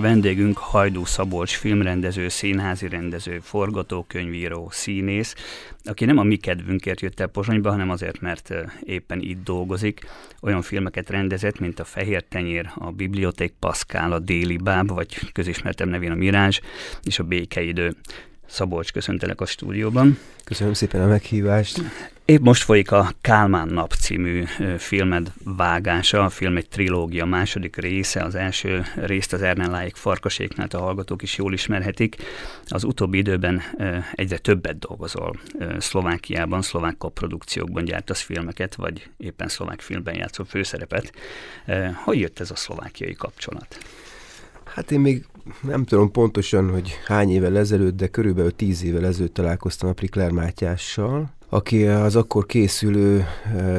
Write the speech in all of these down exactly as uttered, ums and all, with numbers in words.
Vendégünk Hajdú Szabolcs filmrendező, színházi rendező, forgatókönyvíró, színész, aki nem a mi kedvünkért jött el Pozsonyba, hanem azért, mert éppen itt dolgozik. Olyan filmeket rendezett, mint a Fehér tenyér, a Bibliothèque Pascal, a Daily Bab, vagy közismertebb nevén a Mirázs, és a Békeidő. Szabolcs, köszöntelek a stúdióban. Köszönöm szépen a meghívást. Épp most folyik a Kálmán nap című filmed vágása. A film egy trilógia második része. Az első részt az Ernellájék Farkaséknál a hallgatók is jól ismerhetik. Az utóbbi időben egyre többet dolgozol. Szlovákiában, szlovák koprodukciókban gyártasz filmeket, vagy éppen szlovák filmben játszol főszerepet. Hogy jött ez a szlovákiai kapcsolat? Hát én még nem tudom pontosan, hogy hány évvel ezelőtt, de körülbelül tíz évvel ezelőtt találkoztam a Prikler Mátyással, aki az akkor készülő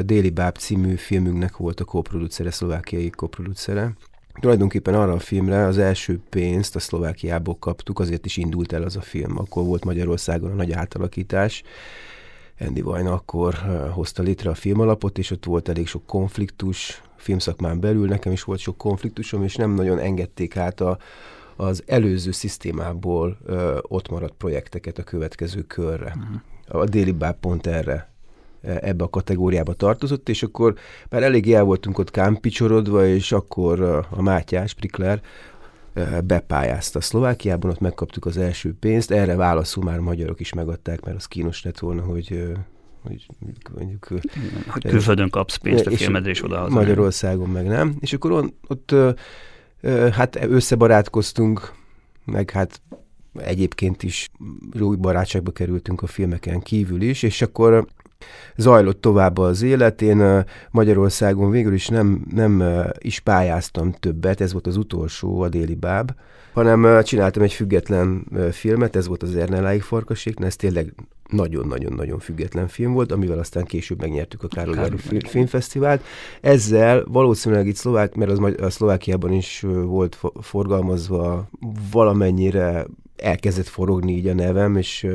Délibáb című filmünknek volt a koproducere, szlovákiai koproducere. Tulajdonképpen arra a filmre az első pénzt a Szlovákiából kaptuk, azért is indult el az a film. Akkor volt Magyarországon a nagy átalakítás. Andy Vajna akkor hozta létre a filmalapot, és ott volt elég sok konfliktus filmszakmán belül, nekem is volt sok konfliktusom, és nem nagyon engedték át a az előző szisztémából ö, ott maradt projekteket a következő körre. Uh-huh. A Délibáb pont erre, ebbe a kategóriába tartozott, és akkor már elég el voltunk ott kámpicsorodva, és akkor a Mátyás, Prikler ö, bepályázta Szlovákiában, ott megkaptuk az első pénzt, erre válaszul már magyarok is megadták, mert az kínos lett volna, hogy... Ö, Hogy, mondjuk, hogy külföldön kapsz pénzt a filmedre, és odahaza. Magyarországon meg nem. És akkor on, ott ö, ö, hát összebarátkoztunk, meg hát egyébként is új barátságba kerültünk a filmeken kívül is, és akkor zajlott tovább az élet. Én Magyarországon végül is nem, nem is pályáztam többet, ez volt az utolsó, a Délibáb, hanem csináltam egy független filmet, ez volt az Ernellájék Farkaséknál, ez tényleg nagyon-nagyon-nagyon független film volt, amivel aztán később megnyertük a Karlovy Vary filmfesztivált. Ezzel valószínűleg itt Szlovák, mert az a Szlovákiában is volt forgalmazva, valamennyire elkezdett forogni így a nevem, és,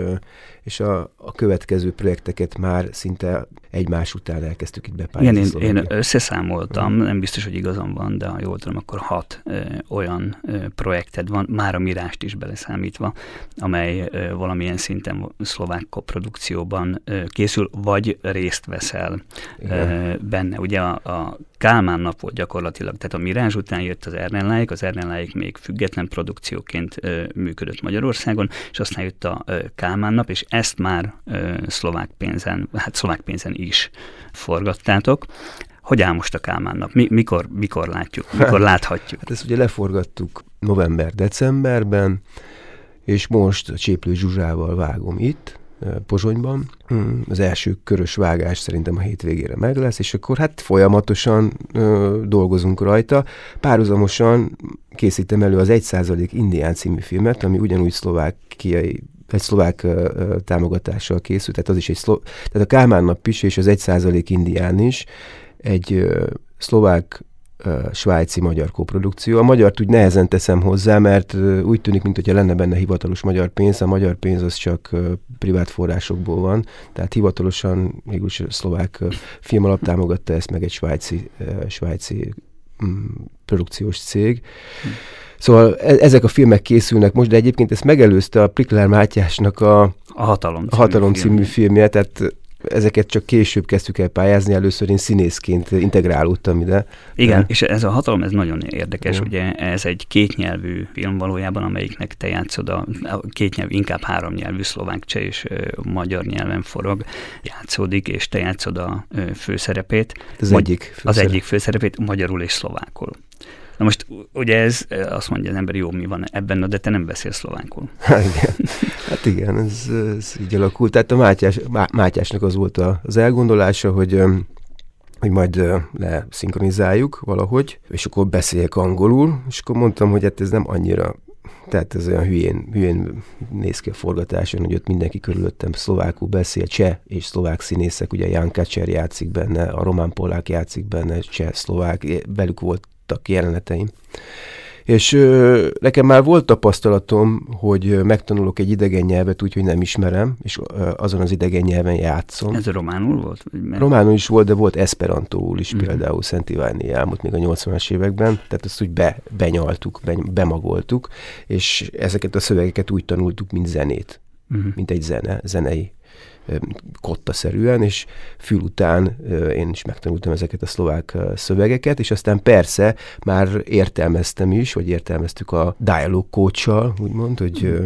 és a, a következő projekteket már szinte egymás után elkezdtük itt bepályázni. Én, én összeszámoltam, uh-huh. nem biztos, hogy igazam van, de ha jól tudom, akkor hat ö, olyan ö, projekted van, már a Mirást is beleszámítva, amely ö, valamilyen szinten szlovák koprodukcióban ö, készül, vagy részt veszel ö, benne. Ugye a, a Kálmán nap volt gyakorlatilag, tehát a Mirázs után jött az Ernellájék, az Ernellájék még független produkcióként ö, működött Magyarországon, és aztán jött a ö, Kálmán nap, és ezt már ö, szlovák pénzen, hát szlovák pénzen is forgattátok. Hogy áll most a Kálmán nap? Mi, mikor, mikor látjuk? Mikor láthatjuk? Hát ezt ugye leforgattuk november-decemberben, és most Cséplő Zsuzsával vágom itt, Pozsonyban. Hmm. Az első körös vágás szerintem a hétvégére meg lesz, és akkor hát folyamatosan ö, dolgozunk rajta. Párhuzamosan készítem elő az egy százalék indián című filmet, ami ugyanúgy szlovákiai, egy szlovák ö, ö, támogatással készült, tehát az is egy szlovák, tehát a Kálmán nap is, és az egy százalék indián is egy ö, szlovák svájci-magyar koprodukció. A magyart úgy nehezen teszem hozzá, mert úgy tűnik, mintha lenne benne hivatalos magyar pénz, a magyar pénz az csak privát forrásokból van, tehát hivatalosan mégis szlovák filmalap támogatta ezt, meg egy svájci, svájci produkciós cég. Szóval ezek a filmek készülnek most, de egyébként ezt megelőzte a Prikler Mátyásnak a, a Hatalom című, a hatalom című film. filmje, tehát ezeket csak később kezdtük el pályázni, először én színészként integrálódtam ide. Igen, de... és ez a Hatalom, ez nagyon érdekes, igen. Ugye ez egy kétnyelvű film valójában, amelyiknek te játszod a, a kétnyelvű, inkább háromnyelvű, szlovák, cseh és ö, magyar nyelven forog, játszódik, és te játszod a ö, főszerepét. Az, magy- egyik főszerep. az egyik főszerepét magyarul és szlovákul. Na most ugye ez, azt mondja az ember, jó, mi van ebben, de te nem beszélsz szlovákul. Hát igen, hát igen ez, ez így alakult. Tehát a Mátyás, Mátyásnak az volt az elgondolása, hogy, hogy majd leszinkronizáljuk valahogy, és akkor beszéljek angolul, és akkor mondtam, hogy hát ez nem annyira, tehát ez olyan hülyén, hülyén néz ki a forgatáson, hogy ott mindenki körülöttem szlovákul beszél, cseh és szlovák színészek, ugye Ján Kácer játszik benne, a Roman Polák játszik benne, cseh, szlovák, velük volt jeleneteim. És ö, nekem már volt tapasztalatom, hogy megtanulok egy idegen nyelvet úgy, hogy nem ismerem, és ö, azon az idegen nyelven játszom. Ez a románul volt? Mert... Románul is volt, de volt eszperantóul is, mm-hmm. például Szent Iváni elmúlt még a nyolcvanas években, tehát ezt úgy be, benyaltuk, beny- bemagoltuk, és ezeket a szövegeket úgy tanultuk, mint zenét, mm-hmm. mint egy zene, zenei kottaszerűen, és fül után én is megtanultam ezeket a szlovák szövegeket, és aztán persze már értelmeztem is, vagy értelmeztük a dialogue coach-sal, úgymond, hogy,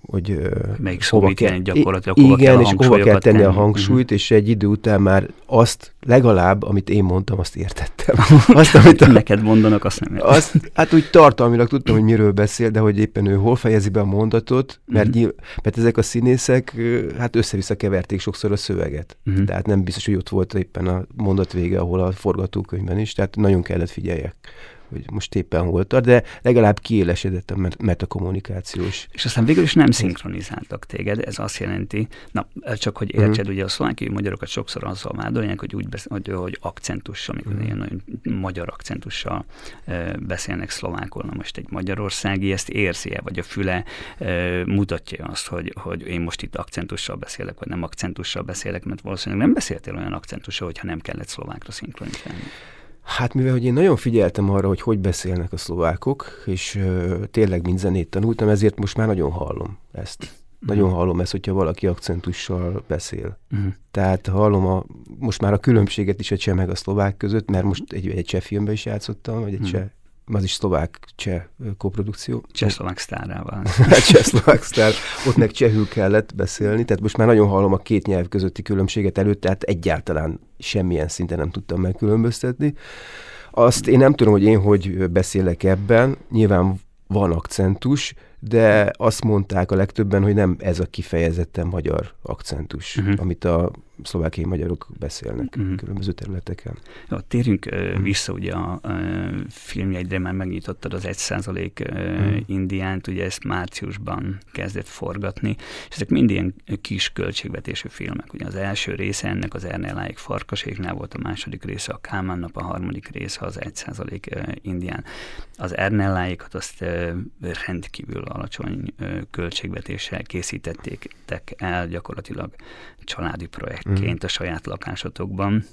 hogy melyik szó mit jelent gyakorlatilag, hova kell a hangsúlyokat tenni. Igen, és hova kell tenni a hangsúlyt, és egy idő után már azt legalább, amit én mondtam, azt értettem. Azt, amit neked mondanak, azt nem értettem. Hát úgy tartalmilag tudtam, hogy miről beszél, de hogy éppen ő hol fejezi be a mondatot, mert, mm-hmm. nyilv, mert ezek a színészek hát össze-vissza keverték sokszor a szöveget. Mm-hmm. Tehát nem biztos, hogy ott volt éppen a mondat vége, ahol a forgatókönyvben is, tehát nagyon kellett figyeljek, hogy most éppen hol tart, de legalább kiélesedett a metakommunikációs. És aztán végül is nem szinkronizáltak téged, ez azt jelenti, na, csak hogy értsed, uh-huh. ugye a szlovákiai magyarokat sokszor azzal vádolják, hogy úgy besz- hogy, hogy akcentussal, amikor uh-huh. ilyen nagyon magyar akcentussal e, beszélnek szlovákul, na most egy magyarországi ezt érzi-e, vagy a füle e, mutatja azt, hogy, hogy én most itt akcentussal beszélek, vagy nem akcentussal beszélek, mert valószínűleg nem beszéltél olyan akcentussal, hogyha nem kellett szlovákra szinkronizálni. Hát mivel, hogy én nagyon figyeltem arra, hogy hogy beszélnek a szlovákok, és ö, tényleg mind zenét tanultam, ezért most már nagyon hallom ezt. Mm-hmm. Nagyon hallom ezt, hogyha valaki akcentussal beszél. Mm-hmm. Tehát hallom a, most már a különbséget is a cseh meg a szlovák között, mert most egy, egy cseh filmben is játszottam, vagy egy mm. cseh, az is szlovák-cseh koprodukció. Csehszlovák sztárával. Csehszlovák sztár. Ott meg csehül kellett beszélni, tehát most már nagyon hallom a két nyelv közötti különbséget előtt, tehát egyáltalán semmilyen szinten nem tudtam megkülönböztetni. Azt én nem tudom, hogy én hogy beszélek ebben, nyilván van akcentus, de azt mondták a legtöbben, hogy nem ez a kifejezetten magyar akcentus, uh-huh. amit a szlovákiai magyarok beszélnek uh-huh. különböző területeken. Jó, térjünk uh, vissza, ugye a uh, filmjeidre már megnyitottad az egy százalék uh, uh-huh. indiánt, ugye ezt márciusban kezdett forgatni, és ezek mind ilyen kis költségvetésű filmek. Ugye az első része ennek az Ernellájék Farkaséknál volt, a második része a Kálmán nap, a harmadik része az egy százalék uh, indián. Az Ernellájékat azt uh, rendkívül alacsony költségvetéssel készítették el gyakorlatilag családi projektként a saját lakásotokban.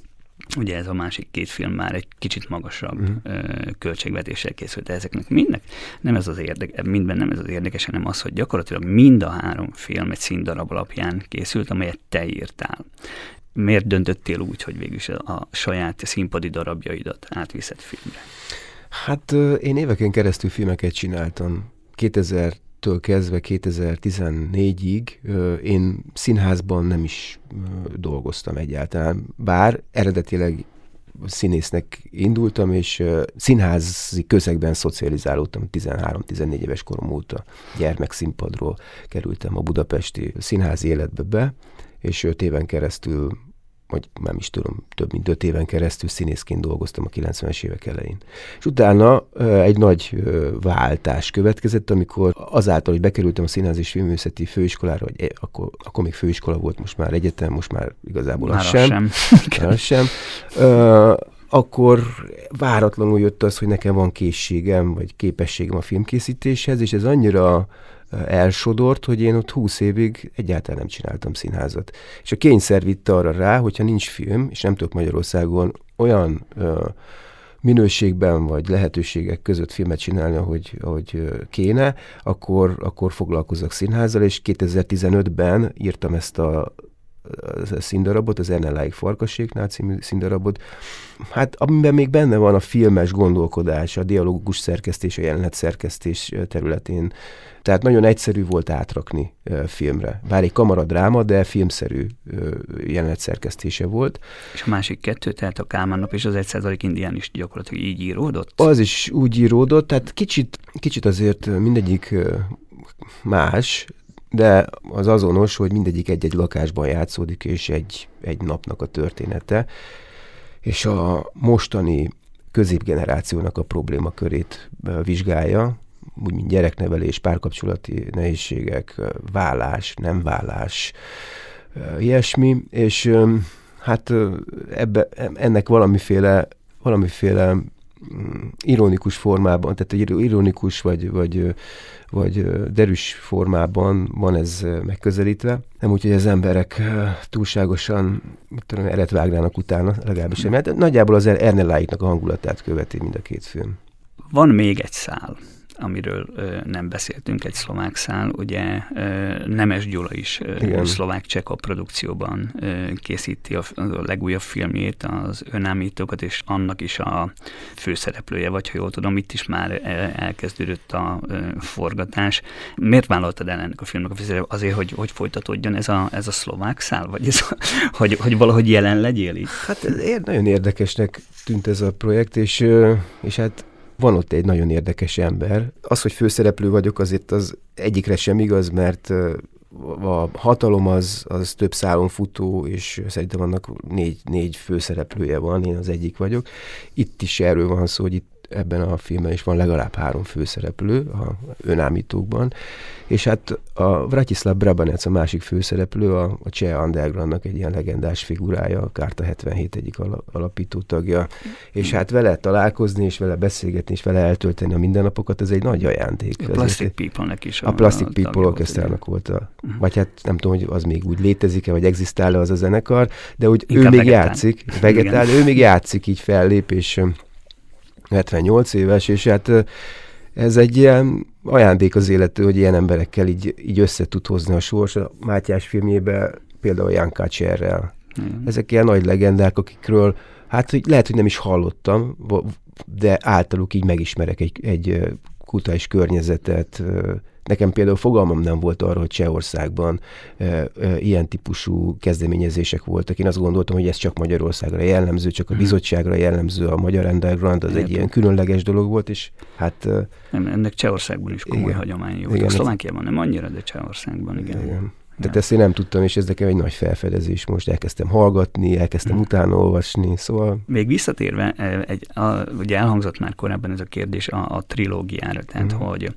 Ugye ez a másik két film már egy kicsit magasabb mm. költségvetéssel készült, de ezeknek mindnek nem ez az érdekes, mindben nem ez az érdekes, hanem az, hogy gyakorlatilag mind a három film egy színdarab alapján készült, amelyet te írtál. Miért döntöttél úgy, hogy végülis a saját színpadi darabjaidat átviszed filmre? Hát én éveken keresztül filmeket csináltam. kétezertől kezdve kétezer-tizennégyig én színházban nem is dolgoztam egyáltalán, bár eredetileg színésznek indultam, és színházi közegben szocializálódtam tizenhárom-tizennégy éves korom óta. Gyermekszínpadról kerültem a budapesti színházi életbe be, és öt éven keresztül, vagy nem is tudom, több mint öt éven keresztül színészként dolgoztam a kilencvenes évek elején. És utána egy nagy váltás következett, amikor azáltal, hogy bekerültem a Színház és Filmművészeti Főiskolára, vagy akkor, akkor még főiskola volt, most már egyetem, most már igazából már az sem. sem. Már sem. Ö, akkor váratlanul jött az, hogy nekem van készségem, vagy képességem a filmkészítéshez, és ez annyira elsodort, hogy én ott húsz évig egyáltalán nem csináltam színházat. És a kényszer vitte arra rá, hogyha nincs film, és nem tudok Magyarországon olyan ö, minőségben vagy lehetőségek között filmet csinálni, ahogy, ahogy kéne, akkor, akkor foglalkozok színházzal, és kétezer-tizenötben írtam ezt a színdarabot, az Ernellájék Farkaséknál című színdarabot. Hát amiben még benne van a filmes gondolkodás, a dialógus szerkesztés, a jelenet szerkesztés területén. Tehát nagyon egyszerű volt átrakni filmre. Bár egy kamaradráma, de filmszerű jelenet szerkesztése volt. És a másik kettő, tehát a Kálmán nap és az egy százalék indián is gyakorlatilag így íródott? Az is úgy íródott, tehát kicsit, kicsit azért mindegyik más, de az azonos, hogy mindegyik egy-egy lakásban játszódik, és egy, egy napnak a története, és a mostani középgenerációnak a problémakörét vizsgálja, úgy mint gyereknevelés, párkapcsolati nehézségek, vállás, nem vállás, ilyesmi, és hát ebbe, ennek valamiféle, valamiféle ironikus formában, tehát ironikus vagy, vagy, vagy derűs formában van ez megközelítve. Nem úgy, hogy az emberek túlságosan, mit tudom, eret vágnának utána, legalábbis sem. Mert nagyjából az Ernellájéknak a hangulatát követi mind a két film. Van még egy szál, amiről ö, nem beszéltünk, egy szlovák szál, ugye ö, Nemes Gyula is szlovák-cseka produkcióban ö, készíti a, a legújabb filmjét, az Önámítókat, és annak is a főszereplője, vagy ha jól tudom, itt is már elkezdődött a ö, forgatás. Miért vállaltad el ennek a filmnek a főszereplőt? Azért, hogy, hogy folytatódjon ez a, ez a szlovák szál, vagy ez a, hogy, hogy valahogy jelen legyél itt? Hát ér, nagyon érdekesnek tűnt ez a projekt, és, és hát van ott egy nagyon érdekes ember. Az, hogy főszereplő vagyok, azért az egyikre sem igaz, mert a hatalom az, az több szálon futó, és szerintem annak négy, négy főszereplője van, én az egyik vagyok. Itt is erről van szó, hogy itt ebben a filmben is van legalább három főszereplő a Önámítókban, és hát a Vratislav Brabenec a másik főszereplő, a, a cseh undergroundnak egy ilyen legendás figurája, a Charta hetvenhét egyik alapító tagja, és hát vele találkozni, és vele beszélgetni, és vele eltölteni a mindennapokat, ez egy nagy ajándék. A Plastic People-nek is. A, a Plastic People orkesztrának volt a... Uh-huh. Vagy hát nem tudom, hogy az még úgy létezik-e, vagy egzisztál-e az a zenekar, de úgy inkább ő még vegetán. játszik, vegetál, ő még játszik, így fellép, és hetvennyolc éves, és hát ez egy ilyen ajándék az élető, hogy ilyen emberekkel így, így össze tud hozni a sors. A Mátyás filmjében például Ján Kácerrel. Mm. Ezek ilyen nagy legendák, akikről hát hogy lehet, hogy nem is hallottam, de általuk így megismerek egy, egy kulturális környezetet. Nekem például fogalmam nem volt arra, hogy Csehországban e, e, ilyen típusú kezdeményezések voltak. Én azt gondoltam, hogy ez csak Magyarországra jellemző, csak a bizottságra jellemző, a magyar underground, az Én egy ilyen különleges dolog volt, és hát... E, nem, ennek Csehországban is komoly hagyomány volt. Szlovákiában nem annyira, de Csehországban, igen. igen. Tehát ezt én nem tudtam, és ez nekem egy nagy felfedezés most. Elkezdtem hallgatni, elkezdtem hmm. utána olvasni, szóval... Még visszatérve, egy, a, ugye elhangzott már korábban ez a kérdés a, a trilógiára, tehát hmm. hogy,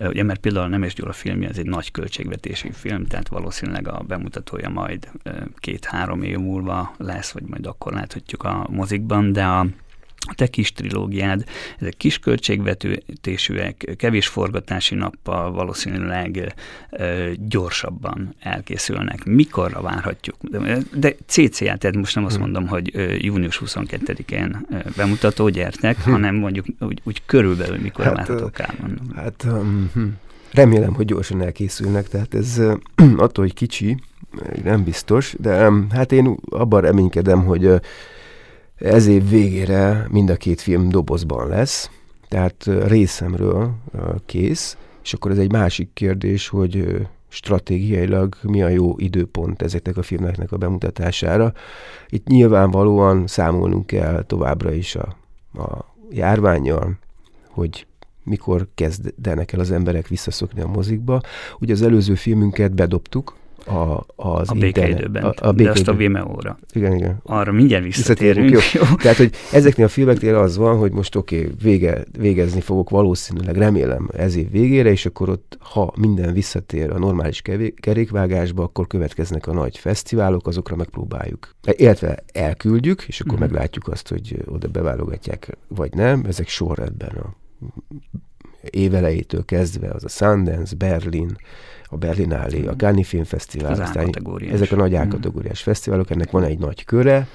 ugye mert például a Nemes Gyula filmje, ez egy nagy költségvetési film, tehát valószínűleg a bemutatója majd két-három év múlva lesz, vagy majd akkor láthatjuk a mozikban, de a A te kis trilógiád, ezek kis költségvetésűek, kevés forgatási nappal valószínűleg ö, gyorsabban elkészülnek. Mikorra várhatjuk? De, de cé cé á, tehát most nem azt mondom, hogy ö, június huszonkettedikén ö, bemutató, gyertek, hanem mondjuk úgy, úgy körülbelül mikorra hát, várhatók el, mondom. Hát um, remélem, hogy gyorsan elkészülnek, tehát ez ö, attól, hogy kicsi, nem biztos, de um, hát én abban reménykedem, hogy ö, ez év végére mind a két film dobozban lesz, tehát részemről kész, és akkor ez egy másik kérdés, hogy stratégiailag mi a jó időpont ezeknek a filmeknek a bemutatására. Itt nyilvánvalóan számolnunk kell továbbra is a, a járvánnyal, hogy mikor kezdenek el az emberek visszaszokni a mozikba. Ugye az előző filmünket bedobtuk, A, az a Békeidőben, a, a de azt a Vimeo-ra. Igen, igen. Arra mindjárt visszatérünk. visszatérünk jó. Tehát, hogy ezeknél a filmeknél az van, hogy most oké, okay, vége, végezni fogok valószínűleg, remélem ez év végére, és akkor ott, ha minden visszatér a normális kevé, kerékvágásba, akkor következnek a nagy fesztiválok, azokra megpróbáljuk. Illetve elküldjük, és akkor mm. meglátjuk azt, hogy oda beválogatják, vagy nem. Ezek sorrendben a évelejétől kezdve, az a Sundance, Berlin, a Berlinálé, a Cannes Filmfesztivál, aztán ezek a nagy A-kategóriás mm. fesztiválok, ennek van egy nagy köre,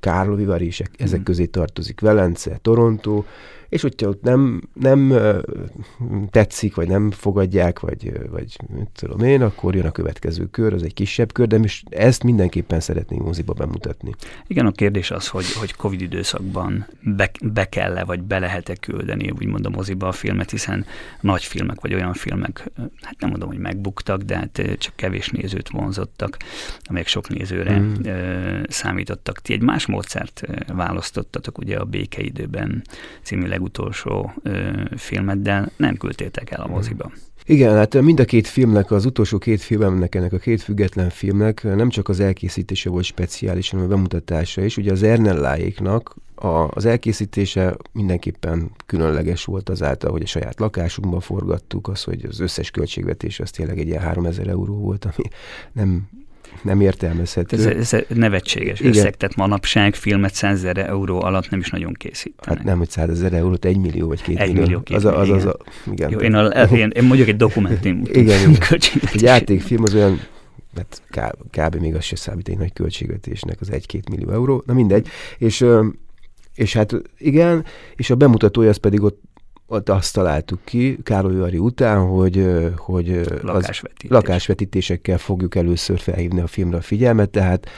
Karlovy Vary is, ezek mm. közé tartozik Velence, Toronto, és hogyha ott nem, nem tetszik, vagy nem fogadják, vagy, vagy mit tudom én, akkor jön a következő kör, az egy kisebb kör, de most ezt mindenképpen szeretnénk moziba bemutatni. Igen, a kérdés az, hogy, hogy Covid időszakban be, be kell-e, vagy be lehet-e küldeni, úgymond a moziba a filmet, hiszen nagy filmek, vagy olyan filmek, hát nem mondom, hogy megbuktak, de hát csak kevés nézőt vonzottak, amelyek sok nézőre mm. számítottak. Ti egy más módszert választottatok, ugye a Békeidőben című legutolsó ö, filmet, de nem küldtétek el a moziba. Igen, hát mind a két filmnek, az utolsó két filmnek, ennek a két független filmnek nem csak az elkészítése volt speciális, hanem a bemutatása is. Ugye az Ernellájéknak a, az elkészítése mindenképpen különleges volt azáltal, hogy a saját lakásunkban forgattuk, az, hogy az összes költségvetés az tényleg egy ilyen háromezer euró volt, ami nem nem értelmezhető. Ez, ez nevetséges Igen. összeg, tehát manapság filmet százezer euró alatt nem is nagyon készítenek. Hát nem, hogy százezer eurót, egy millió vagy két egy millió. Két az millió, az, az, az a, igen. Jó, én, a, én, én mondjuk egy dokumentum. Igen, egy játékfilm az olyan, mert kb. Még az se számít egy nagy költségvetésnek, az egy-két millió euró, na mindegy, és, és hát igen, és a bemutatója az pedig ott, ott azt találtuk ki, Karlovy Vary után, hogy, hogy Lakásvetítés. lakásvetítésekkel fogjuk először felhívni a filmre a figyelmet, tehát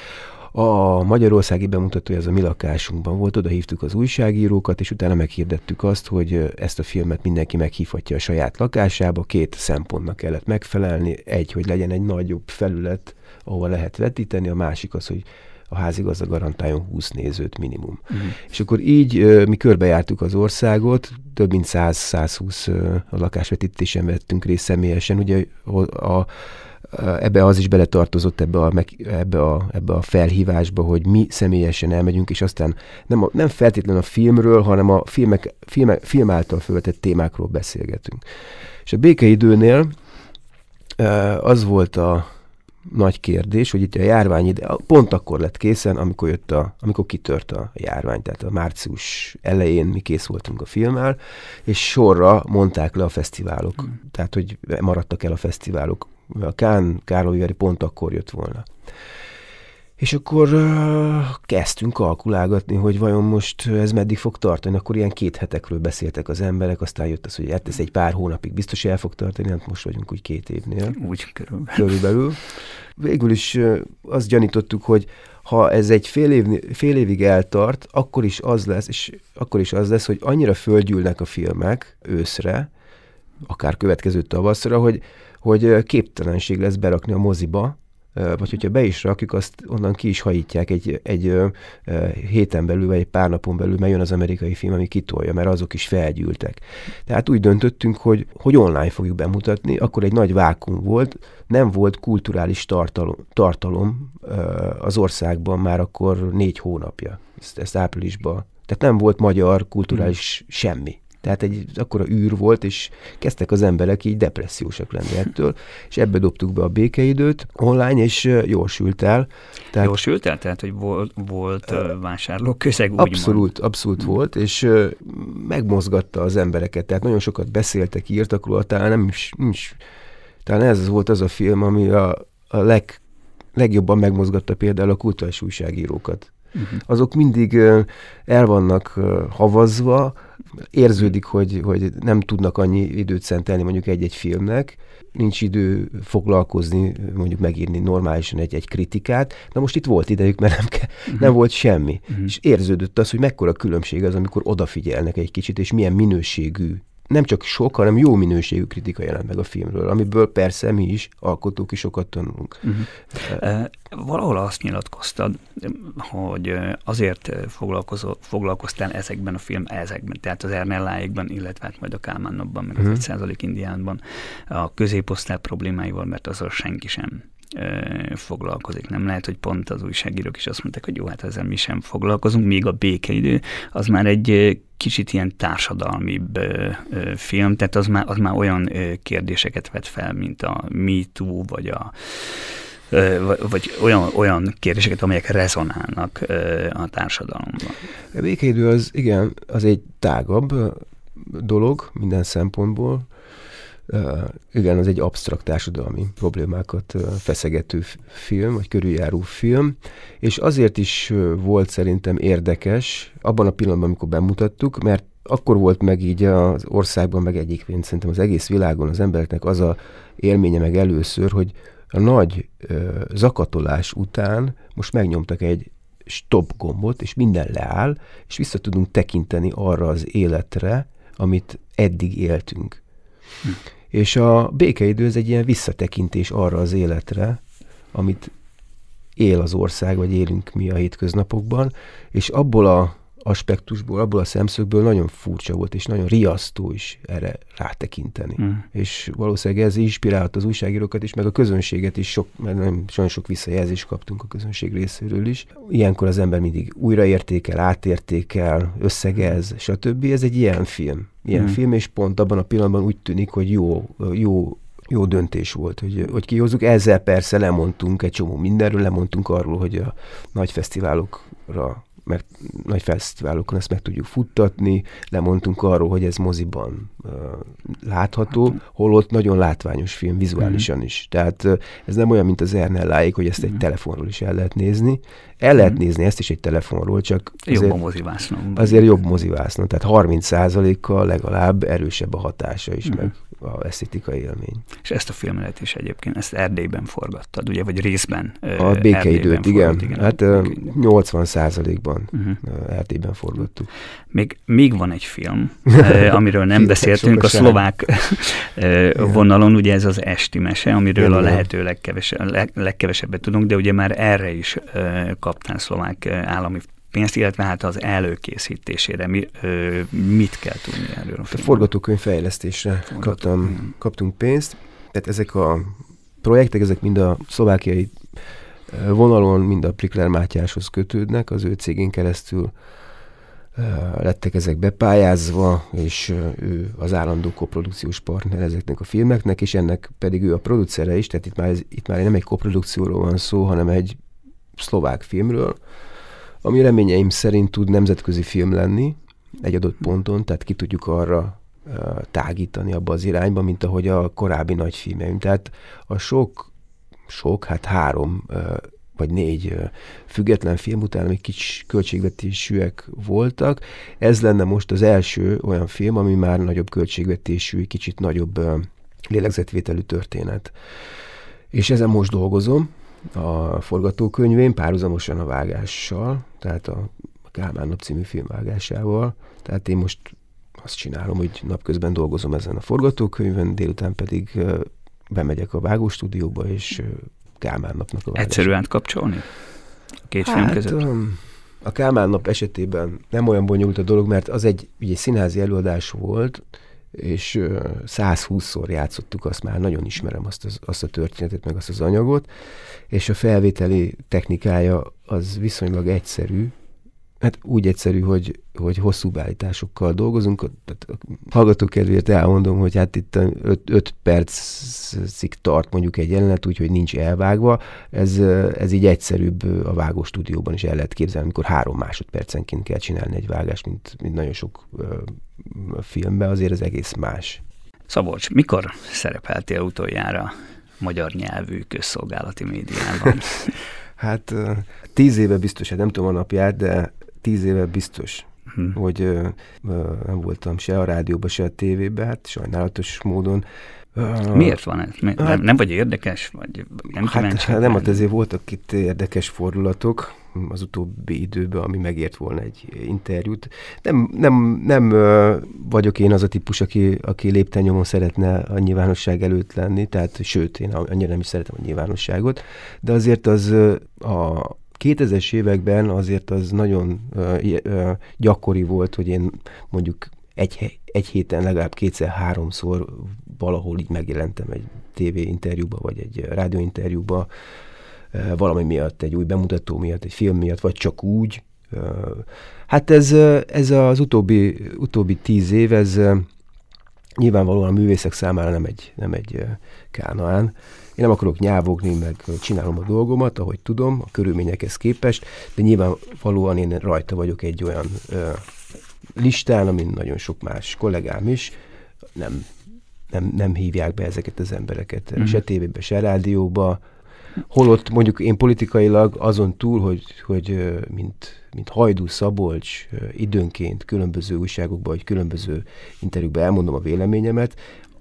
a magyarországi bemutatója az a mi lakásunkban volt, oda hívtuk az újságírókat, és utána meghirdettük azt, hogy ezt a filmet mindenki meghívhatja a saját lakásába. Két szempontnak kellett megfelelni. Egy, hogy legyen egy nagyobb felület, ahova lehet vetíteni, a másik az, hogy a házigazda garantáljon húsz nézőt minimum. Mm. És akkor így mi körbejártuk az országot, több mint száz-százhúsz a lakásvetítésen vettünk részt személyesen, ugye a, a Ebbe az is beletartozott ebbe a, ebbe, a, ebbe a felhívásba, hogy mi személyesen elmegyünk, és aztán nem, a, nem feltétlenül a filmről, hanem a filmek, filme, film által felvetett témákról beszélgetünk. És a békeidőnél az volt a nagy kérdés, hogy itt a járvány ide, pont akkor lett készen, amikor, jött a, amikor kitört a járvány, tehát a március elején mi kész voltunk a filmmel, és sorra mondták le a fesztiválok, hmm. tehát hogy maradtak el a fesztiválok. A Kán, Karlovy Vary pont akkor jött volna. És akkor uh, kezdtünk kalkulálgatni, hogy vajon most ez meddig fog tartani. Akkor ilyen két hetekről beszéltek az emberek, aztán jött az, hogy hát ez egy pár hónapig biztos el fog tartani, hát most vagyunk úgy két évnél. Úgy körülbelül. körülbelül. Végül is uh, azt gyanítottuk, hogy ha ez egy fél, év, fél évig eltart, akkor is az lesz, és akkor is az lesz, hogy annyira földgyűlnek a filmek őszre, akár következő tavaszra, hogy hogy képtelenség lesz berakni a moziba, vagy hogyha be is rakjuk, azt onnan ki is hajítják egy, egy héten belül, vagy egy pár napon belül, mert jön az amerikai film, ami kitolja, mert azok is felgyűltek. Tehát úgy döntöttünk, hogy, hogy online fogjuk bemutatni, akkor egy nagy vákuum volt, nem volt kulturális tartalom, tartalom az országban már akkor négy hónapja, ezt, ezt áprilisban. Tehát nem volt magyar kulturális semmi. Tehát egy akkora űr volt, és kezdtek az emberek így depressziósak lenni ettől, és ebbe dobtuk be a békeidőt online, és jósült el. Tehát, jósült el? Tehát, hogy volt, volt uh, vásárlóközeg, úgymond. Abszolút, abszolút hmm. volt, és uh, megmozgatta az embereket. Tehát nagyon sokat beszéltek, írtak róla, talán nem is, nem is. Talán ez volt az a film, ami a, a leg, legjobban megmozgatta például a kulturális újságírókat. Uh-huh. Azok mindig uh, el vannak uh, havazva, érződik, hogy, hogy nem tudnak annyi időt szentelni mondjuk egy-egy filmnek, nincs idő foglalkozni, mondjuk megírni normálisan egy-egy kritikát. Na most itt volt idejük, mert nem, ke- uh-huh. nem volt semmi. Uh-huh. És érződött az, hogy mekkora különbség az, amikor odafigyelnek egy kicsit, és milyen minőségű, nem csak sok, hanem jó minőségű kritika jelent meg a filmről, amiből persze mi is, alkotók is sokat tanulunk. Uh-huh. Valahol azt nyilatkoztad, hogy azért foglalkoztál ezekben a film, ezekben, tehát az Ernellájékban, illetve hát majd a Kálmán napban, meg az uh-huh. egy százalék indiánban a középosztály problémáival, mert azzal senki sem foglalkozik. Nem lehet, hogy pont az újságírók is azt mondták, hogy jó, hát ezzel mi sem foglalkozunk, még a békeidő az már egy kicsit ilyen társadalmibb film, tehát az már, az már olyan kérdéseket vet fel, mint a Me Too, vagy a vagy olyan, olyan kérdéseket, amelyek rezonálnak a társadalomban. A békeidő az, igen, az egy tágabb dolog minden szempontból. Uh, igen, az egy absztrakt társadalmi problémákat uh, feszegető film, vagy körüljáró film, és azért is uh, volt szerintem érdekes abban a pillanatban, amikor bemutattuk, mert akkor volt meg így az országban, meg egyébként szerintem az egész világon az embereknek az a élménye meg először, hogy a nagy uh, zakatolás után most megnyomtak egy stop gombot, és minden leáll, és vissza tudunk tekinteni arra az életre, amit eddig éltünk. Hm. És a békeidő ez egy ilyen visszatekintés arra az életre, amit él az ország, vagy élünk mi a hétköznapokban, és abból a aspektusból, abból a szemszögből nagyon furcsa volt, és nagyon riasztó is erre rátekinteni. Mm. És valószínűleg ez inspirálhat az újságírókat is, meg a közönséget is, sok, mert nagyon sok visszajelzést kaptunk a közönség részéről is. Ilyenkor az ember mindig újraértékel, átértékel, összegez, stb. Ez egy ilyen film. Ilyen mm. film, és pont abban a pillanatban úgy tűnik, hogy jó, jó jó döntés volt, hogy, hogy kihozzuk. Ezzel persze lemondtunk egy csomó mindenről, lemondtunk arról, hogy a nagy fesztiválokra, meg nagy fesztiválokon ezt meg tudjuk futtatni, lemondtunk arról, hogy ez moziban uh, látható, holott nagyon látványos film, vizuálisan mm-hmm. is. Tehát uh, ez nem olyan, mint az Ernellájék, hogy ezt mm-hmm. egy telefonról is el lehet nézni. El lehet mm-hmm. nézni ezt is egy telefonról, csak azért jobb, a mozivászna, azért jobb mozivászna. Tehát harminc százalékkal legalább erősebb a hatása is, mm-hmm. meg a esztétikai élmény. És ezt a filmet is egyébként, ezt Erdélyben forgattad, ugye, vagy részben a Békeidőt, igen. igen. Hát Békeidő. nyolcvan százalékban uh-huh. Erdélyben forgattuk. Még, még van egy film, amiről nem beszéltünk, a szlovák vonalon, ugye ez az Esti mese, amiről igen, a lehető legkevesebb, leg, legkevesebbet tudunk, de ugye már erre is kaptál szlovák állami pénzt, illetve hát az előkészítésére mi, ö, mit kell tudni erről a filmről? A forgatókönyvfejlesztésre kaptam, kaptunk pénzt, tehát ezek a projektek, ezek mind a szlovákiai vonalon, mind a Prikler Mátyáshoz kötődnek, az ő cégén keresztül ö, lettek ezek bepályázva, és ő az állandó koprodukciós partner ezeknek a filmeknek, és ennek pedig ő a producere is, tehát itt már, itt már nem egy koprodukcióról van szó, hanem egy szlovák filmről, ami reményeim szerint tud nemzetközi film lenni egy adott ponton, tehát ki tudjuk arra uh, tágítani abba az irányba, mint ahogy a korábbi nagy filmeim. Tehát a sok, sok, hát három uh, vagy négy uh, független film után, amik kicsi költségvetésűek voltak. Ez lenne most az első olyan film, ami már nagyobb költségvetésű, kicsit nagyobb uh, lélegzetvételű történet. És ezen most dolgozom, a forgatókönyvén, párhuzamosan a vágással, tehát a Kálmán Nap című film vágásával. Tehát én most azt csinálom, hogy napközben dolgozom ezen a forgatókönyvön, délután pedig bemegyek a vágóstúdióba, és Kálmán Napnak a vágás. Egyszerűen kapcsolni a két hát, film között? A Kálmán Nap esetében nem olyan bonyolult a dolog, mert az egy, ugye, színházi előadás volt, és százhúszszor játszottuk, azt már nagyon ismerem azt, az, azt a történetet, meg azt az anyagot, és a felvételi technikája az viszonylag egyszerű, hát úgy egyszerű, hogy, hogy hosszú beállításokkal dolgozunk, tehát hallgatók kedvéért elmondom, hogy hát itt öt percig tart mondjuk egy jelenet, úgyhogy nincs elvágva, ez, ez így egyszerűbb a vágó stúdióban is el lehet képzelni, amikor három másodpercenként kell csinálni egy vágást, mint, mint nagyon sok filmben, azért ez egész más. Szabolcs, mikor szerepeltél utoljára magyar nyelvű közszolgálati médiában? Hát tíz éve biztos, hát nem tudom a napját, de tíz éve biztos, hmm. hogy ö, ö, nem voltam se a rádióban, se a tévében, hát sajnálatos módon. Ö, Miért van ez? Mi, hát, nem vagy érdekes? Vagy nem hát hát nem, hát ezért voltak itt érdekes fordulatok az utóbbi időben, ami megért volna egy interjút. Nem, nem, nem ö, vagyok én az a típus, aki, aki lépten-nyomon szeretne a nyilvánosság előtt lenni, tehát sőt, én annyira nem is szeretem a nyilvánosságot, de azért az a kétezres években azért az nagyon ö, ö, gyakori volt, hogy én mondjuk egy, egy héten legalább kétszer-háromszor valahol így megjelentem egy tévéinterjúba, vagy egy rádióinterjúba, valami miatt, egy új bemutató miatt, egy film miatt, vagy csak úgy. Hát ez, ez az utóbbi, utóbbi tíz év, ez nyilvánvalóan a művészek számára nem egy, nem egy kánaán. Én nem akarok nyávogni, meg csinálom a dolgomat, ahogy tudom, a körülményekhez képest, de nyilvánvalóan én rajta vagyok egy olyan listán, amin nagyon sok más kollégám is nem, nem, nem hívják be ezeket az embereket, mm. se tévébe, se rádióba. Holott mondjuk én politikailag azon túl, hogy, hogy mint, mint Hajdú Szabolcs időnként különböző újságokban, vagy különböző interjúkban elmondom a véleményemet,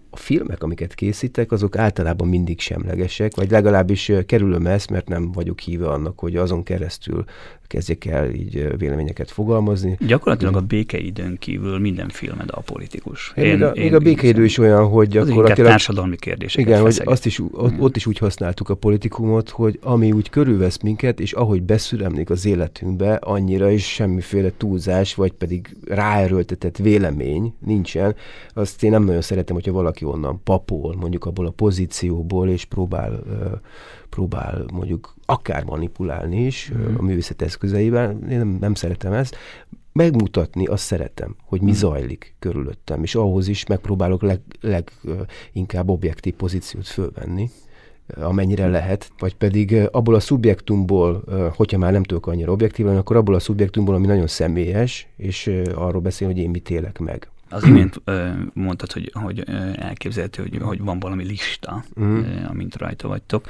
a filmek, amiket készítek, azok általában mindig semlegesek, vagy legalábbis kerülöm ezt, mert nem vagyok híve annak, hogy azon keresztül kezdjek el így véleményeket fogalmazni. Gyakorlatilag a békeidőn kívül minden filmed apolitikus. Én, én, a, én, még a békeidő is olyan, hogy gyakorlatilag... Az társadalmi kérdéseket igen, feszeg. Hogy azt is, ott, ott is úgy használtuk a politikumot, hogy ami úgy körülvesz minket, és ahogy beszüremlik az életünkbe, annyira is semmiféle túlzás, vagy pedig ráerőltetett vélemény nincsen. Azt én nem nagyon szeretem, hogyha valaki onnan papol, mondjuk abból a pozícióból, és próbál... próbál mondjuk akár manipulálni is mm. a művészet eszközeivel, én nem, nem szeretem ezt. megmutatni azt szeretem, hogy mi zajlik körülöttem, és ahhoz is megpróbálok leg, leginkább objektív pozíciót fölvenni, amennyire lehet, vagy pedig abból a szubjektumból, hogyha már nem tudok annyira objektíven, akkor abból a szubjektumból, ami nagyon személyes, és arról beszél, hogy én mit élek meg. Az imént mondtad, hogy, hogy elképzelhető, hogy, hogy van valami lista, mm. amint rajta vagytok.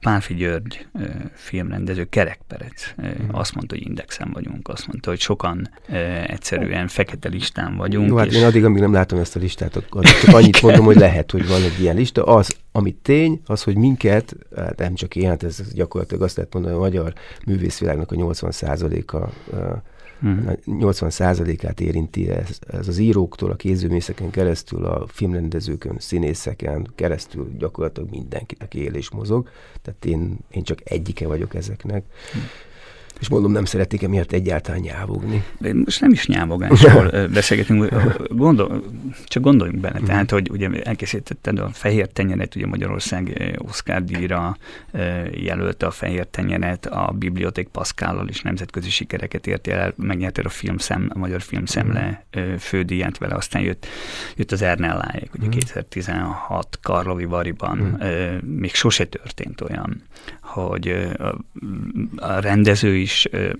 Pálfi György filmrendező, Kerekperec mm. azt mondta, hogy indexen vagyunk, azt mondta, hogy sokan egyszerűen fekete listán vagyunk. Jó, hát és... én addig, amíg nem látom ezt a listát, akkor csak annyit mondom, hogy lehet, hogy van egy ilyen lista. Az, ami tény, az, hogy minket, hát nem csak én, hát ez gyakorlatilag azt lehet mondani, hogy a magyar művészvilágnak a nyolcvan százaléka nyolcvan százalékát érinti ez, ez az íróktól, a kézművészeken keresztül, a filmrendezőkön, színészeken keresztül gyakorlatilag mindenkinek él és mozog. Tehát én, én csak egyike vagyok ezeknek. Hm. És mondom, nem szeretnék emiatt egyáltalán nyávogni. De most nem is nyávogásról beszélgetünk, gondol, csak gondoljunk bele. Tehát, hogy ugye elkészítetted a Fehér tenyeret, ugye Magyarország Oscar-díjra jelölte a Fehér tenyeret, a Bibliothèque Pascallal is nemzetközi sikereket értél el, megnyerted a, filmszem, a Magyar Filmszemle fődíját vele, aztán jött, jött az Ernellájék, ugye kétezer-tizenhat Karlovy Varyban még sose történt olyan, hogy a rendező is,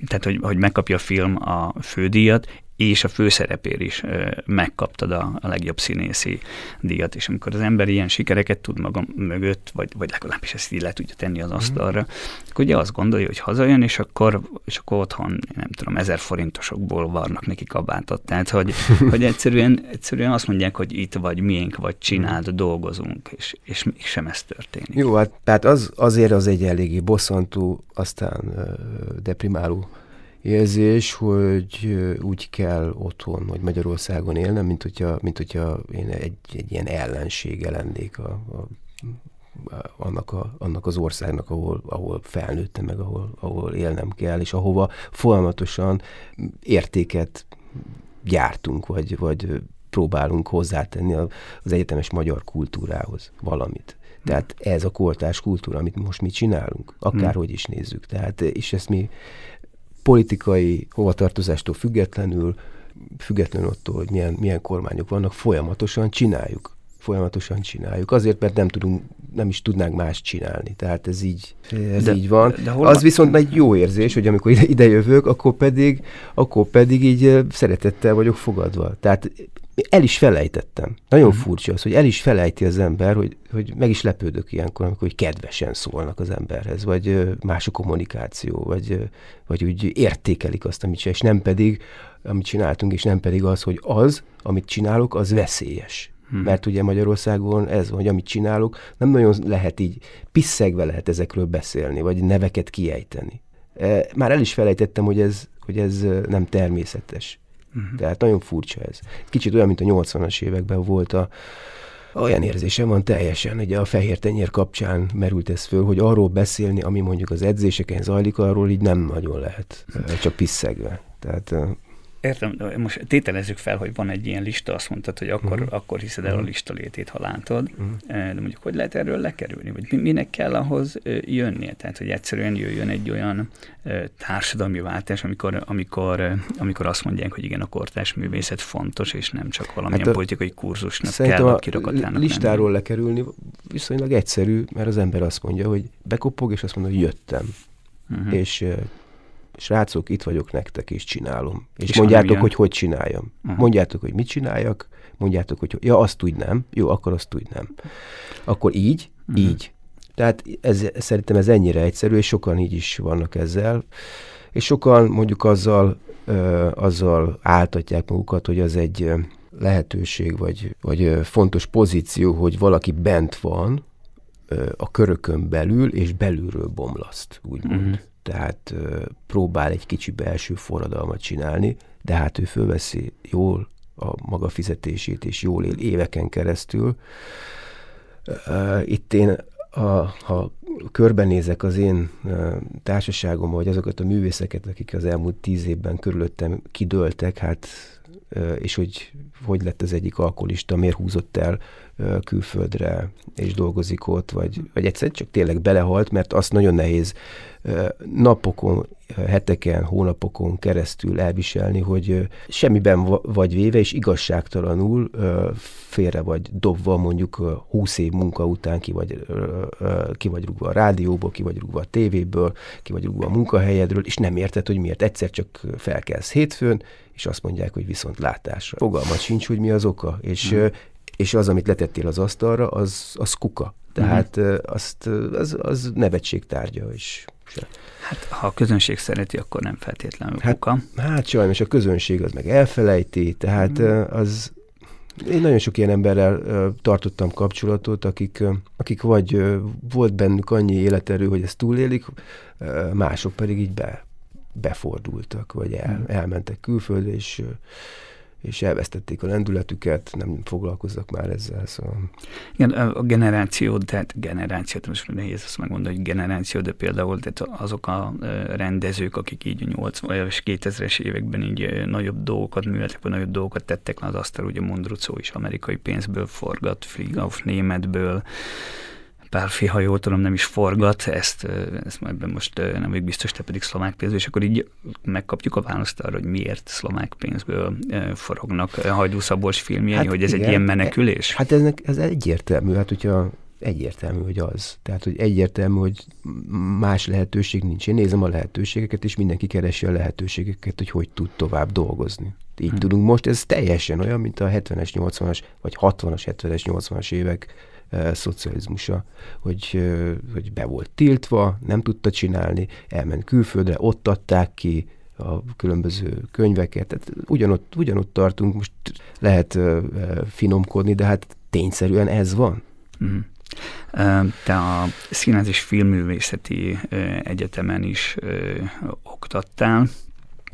tehát hogy, hogy megkapja a film a fődíjat, és a főszerepér is megkaptad a, a legjobb színészi díjat, és amikor az ember ilyen sikereket tud maga mögött, vagy, vagy legalábbis ezt így le tudja tenni az asztalra, mm. akkor ugye azt gondolja, hogy hazajön, és akkor, és akkor otthon, nem tudom, ezer forintosokból varnak neki kabátot. Tehát, hogy, hogy egyszerűen, egyszerűen azt mondják, hogy itt vagy miénk, vagy csináld, dolgozunk, és, és mégsem ez történik. Jó, hát tehát az, azért az egy eléggé bosszantó, aztán deprimáló érzés, hogy úgy kell otthon, vagy Magyarországon élnem, mint hogyha, mint hogyha én egy, egy ilyen ellensége lennék a, a, annak, a, annak az országnak, ahol, ahol felnőttem meg, ahol, ahol élnem kell, és ahova folyamatosan értéket gyártunk, vagy, vagy próbálunk hozzátenni az egyetemes magyar kultúrához valamit. Tehát ez a kortárs kultúra, amit most mi csinálunk, akárhogy is nézzük. Tehát, és ezt mi politikai hovatartozástól függetlenül, függetlenül attól, hogy milyen, milyen kormányok vannak, folyamatosan csináljuk. Folyamatosan csináljuk. Azért, mert nem tudunk, nem is tudnánk más csinálni. Tehát ez így, ez de, így van. De az viszont egy jó érzés, hogy amikor ide, ide jövök, akkor pedig, akkor pedig így szeretettel vagyok fogadva. Tehát el is felejtettem. Nagyon uh-huh. furcsa az, hogy el is felejti az ember, hogy, hogy meg is lepődök ilyenkor, amikor kedvesen szólnak az emberhez, vagy más a kommunikáció, vagy, vagy úgy értékelik azt, amit csinál, és nem pedig, amit csináltunk, és nem pedig az, hogy az, amit csinálok, az veszélyes. Hmm. Mert ugye Magyarországon ez van, hogy amit csinálok, nem nagyon lehet így, piszegve lehet ezekről beszélni, vagy neveket kiejteni. Már el is felejtettem, hogy ez, hogy ez nem természetes. Hmm. Tehát nagyon furcsa ez. Kicsit olyan, mint a nyolcvanas években volt a... Olyan érzésem van teljesen, ugye a Fehér tenyér kapcsán merült ez föl, hogy arról beszélni, ami mondjuk az edzéseken zajlik, arról így nem nagyon lehet, csak piszegve. Tehát... Értem, most tételezzük fel, hogy van egy ilyen lista, azt mondtad, hogy akkor, uh-huh. akkor hiszed el a lista létét, ha látod, uh-huh. de mondjuk hogy lehet erről lekerülni, vagy minek kell ahhoz jönnie? Tehát, hogy egyszerűen jöjjön egy olyan társadalmi váltás, amikor, amikor, amikor azt mondják, hogy igen, a kortárs művészet fontos, és nem csak valamilyen hát a, politikai kurzusnak kell, vagy kirakatának. Listáról nem. lekerülni viszonylag egyszerű, mert az ember azt mondja, hogy bekopog, és azt mondja, hogy jöttem. Uh-huh. És... srácok, itt vagyok nektek, és csinálom. És, és mondjátok, hogy hogy csináljam. Uh-huh. Mondjátok, hogy mit csináljak, mondjátok, hogy ja, azt úgy nem, jó, akkor azt úgy nem. Akkor így, uh-huh. így. Tehát ez, szerintem ez ennyire egyszerű, és sokan így is vannak ezzel. És sokan mondjuk azzal, ö, azzal áltatják magukat, hogy az egy lehetőség, vagy, vagy fontos pozíció, hogy valaki bent van ö, a körökön belül, és belülről bomlaszt, úgymond. Uh-huh. Tehát uh, próbál egy kicsi belső forradalmat csinálni, de hát ő fölveszi jól a maga fizetését, és jól él éveken keresztül. Uh, itt én, a, ha körbenézek az én uh, társaságom, vagy azokat a művészeket, akik az elmúlt tíz évben körülöttem kidőltek, hát, uh, és hogy hogy lett az egyik alkoholista, miért húzott el külföldre, és dolgozik ott, vagy, vagy egyszer csak tényleg belehalt, mert azt nagyon nehéz napokon, heteken, hónapokon keresztül elviselni, hogy semmiben vagy véve, és igazságtalanul félre vagy dobva, mondjuk húsz év munka után ki vagy, ki vagy rúgva a rádióból, ki vagy rúgva a tévéből, ki vagy rúgva a munkahelyedről, és nem érted, hogy miért egyszer csak felkelsz hétfőn, és azt mondják, hogy viszontlátásra. Fogalmat sincs, hogy mi az oka, és, mm. és az, amit letettél az asztalra, az, az kuka. Tehát mm. azt, az, az nevetség tárgya is. Hát ha a közönség szereti, akkor nem feltétlenül hát, kuka. Hát sajnos a közönség az meg elfelejti, tehát mm. az... Én nagyon sok ilyen emberrel tartottam kapcsolatot, akik, akik vagy volt bennük annyi életerő, hogy ezt túlélik, mások pedig így be, befordultak, vagy el, elmentek külföldre, és, és elvesztették a lendületüket, nem foglalkoznak már ezzel. Szóval. Igen, a generáció, tehát generáció, most nehéz azt megmondani, hogy generáció, de például tehát azok a rendezők, akik így nyolcvanas és kétezres években így nagyobb dolgokat műveltek, vagy nagyobb dolgokat tettek le az asztalra, ugye Mondrucó is amerikai pénzből forgat, Fliegauf németből, Bárfi, ha jól tudom, nem is forgat, ezt, ezt ebben most nem vagyok biztos, te pedig szlovák pénzből, és akkor így megkapjuk a választ arra, hogy miért szlovák pénzből forognak Hajdú Szabolcs filmjei, hát hogy ez igen, egy ilyen menekülés? Hát eznek, ez egyértelmű, hát hogyha egyértelmű, hogy az. Tehát, hogy egyértelmű, hogy más lehetőség nincs. Én nézem a lehetőségeket, és mindenki keresi a lehetőségeket, hogy hogy tud tovább dolgozni. Így hmm. tudunk most, ez teljesen olyan, mint a hetvenes, nyolcvanas, vagy hatvanas, hetvenes, nyolcvanas évek szocializmusa, hogy, hogy be volt tiltva, nem tudta csinálni, elment külföldre, ott adták ki a különböző könyveket, tehát ugyanott, ugyanott tartunk, most lehet finomkodni, de hát tényszerűen ez van. Mm. Te a Színház és Filmművészeti Egyetemen is oktattál,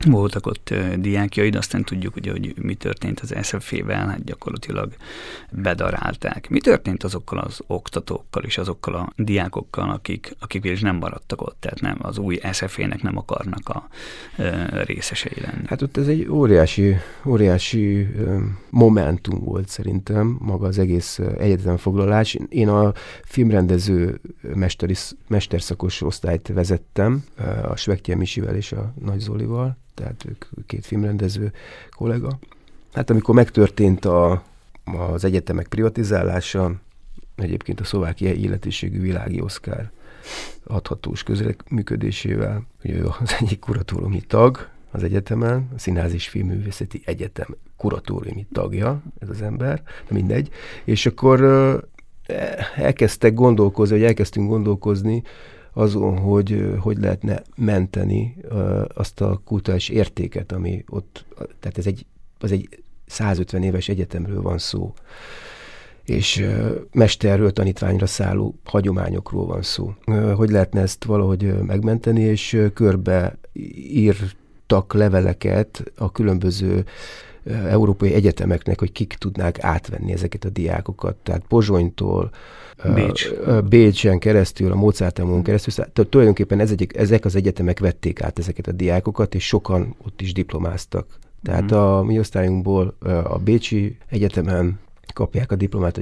voltak ott diákjaid, aztán tudjuk ugye, hogy mi történt az es ef é-vel, hát gyakorlatilag bedarálták. Mi történt azokkal az oktatókkal és azokkal a diákokkal, akik, akik is nem maradtak ott, tehát nem, az új es ef é-nek nem akarnak a e, részesei lenni? Hát ott ez egy óriási, óriási momentum volt szerintem, maga az egész egyetemfoglalás. Én a filmrendező mesteri, mesterszakos osztályt vezettem, a Svektyem Isivel és a Nagy Zolival, tehát ők két filmrendező kollega. Hát amikor megtörtént a, az egyetemek privatizálása, egyébként a szlovákiai illetőségű világi oszkár adhatós közreműködésével, az egyik kuratóriumi tag az egyetemen, a Színház és Filmművészeti Egyetem kuratóriumi tagja, ez az ember, de mindegy, és akkor elkezdtek gondolkozni, vagy elkezdtünk gondolkozni azon, hogy hogy lehetne menteni azt a kulturális értéket, ami ott, tehát ez egy, az egy százötven éves egyetemről van szó, és mesterről tanítványra szálló hagyományokról van szó. Hogy lehetne ezt valahogy megmenteni, és körbe írtak leveleket a különböző európai egyetemeknek, hogy kik tudnák átvenni ezeket a diákokat. Tehát Pozsonytól, Bécs. Bécsen keresztül, a Mozarteumon keresztül. Tehát tulajdonképpen ez egy, ezek az egyetemek vették át ezeket a diákokat, és sokan ott is diplomáztak. Tehát mm. a mi osztályunkból a Bécsi Egyetemen kapják a diplomát,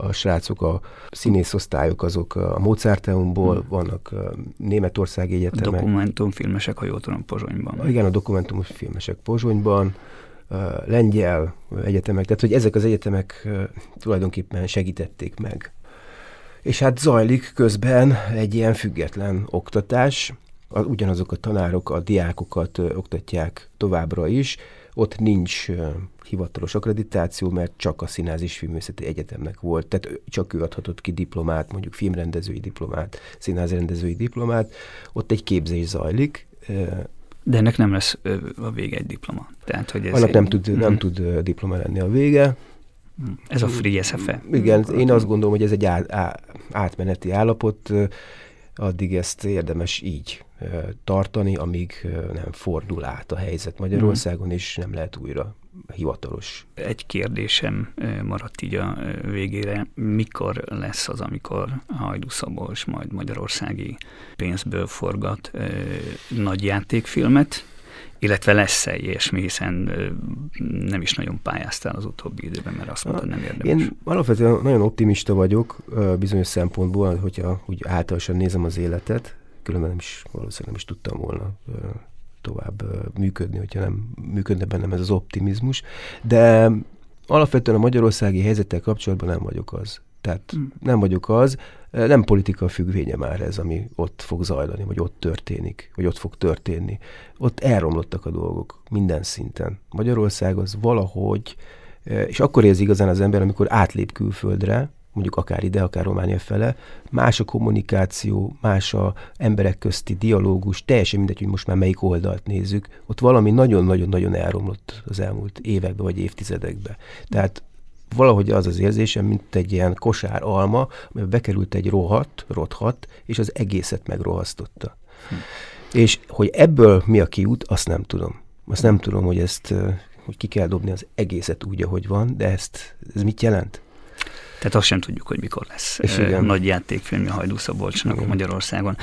a srácok, a színészosztályok azok a Mozarteumból, hmm. vannak Németországi egyetemek. A dokumentumfilmesek, ha jól tudom, Pozsonyban. Igen, a dokumentumfilmesek Pozsonyban, lengyel egyetemek, tehát hogy ezek az egyetemek tulajdonképpen segítették meg. És hát zajlik közben egy ilyen független oktatás, ugyanazok a tanárok a diákokat oktatják továbbra is, ott nincs hivatalos akkreditáció, mert csak a Színház és Filmművészeti Egyetemnek volt, tehát csak ő adhatott ki diplomát, mondjuk filmrendezői diplomát, színházrendezői diplomát, ott egy képzés zajlik. De ennek nem lesz a vége egy diploma. Tehát, hogy ez annak nem, egy... tud, nem hmm. tud diploma lenni a vége. Hmm. Ez a FreeSZFE. Igen, hmm. én azt gondolom, hogy ez egy á, á, átmeneti állapot, addig ezt érdemes így tartani, amíg nem fordul át a helyzet Magyarországon, hmm. és nem lehet újra hivatalos. Egy kérdésem maradt így a végére. Mikor lesz az, amikor Hajdú Szabolcs majd magyarországi pénzből forgat nagy játékfilmet, illetve lesz-e ilyesmi, hiszen nem is nagyon pályáztál az utóbbi időben, mert azt mondtad, nem érdemes. Én alapvetően nagyon optimista vagyok bizonyos szempontból, hogyha úgy általánosan nézem az életet, különben nem is, valószínűleg nem is tudtam volna tovább működni, hogyha nem működne bennem ez az optimizmus, de alapvetően a magyarországi helyzettel kapcsolatban nem vagyok az. Tehát hmm. nem vagyok az, nem politika függvénye már ez, ami ott fog zajlani, vagy ott történik, vagy ott fog történni. Ott elromlottak a dolgok minden szinten. Magyarország az valahogy, és akkor érzi igazán az ember, amikor átlép külföldre, mondjuk akár ide, akár Románia fele, más a kommunikáció, más a emberek közti dialógus, teljesen mindegy, hogy most már melyik oldalt nézzük, ott valami nagyon-nagyon-nagyon elromlott az elmúlt években, vagy évtizedekben. Tehát valahogy az az érzésem, mint egy ilyen kosár alma, amiben bekerült egy rohadt, rothadt, és az egészet megrohasztotta. Hm. És hogy ebből mi a kiút, azt nem tudom. Azt nem tudom, hogy ezt, hogy ki kell dobni az egészet úgy, ahogy van, de ezt, ez mit jelent? Tehát azt sem tudjuk, hogy mikor lesz nagy játékfilmje Hajdú Szabolcsnak Magyarországon.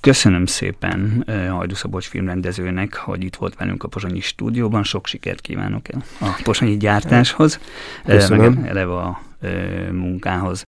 Köszönöm szépen Hajdú Szabolcs filmrendezőnek, hogy itt volt velünk a pozsonyi stúdióban. Sok sikert kívánok el a pozsonyi gyártáshoz. Köszönöm. Meg eleve a munkához.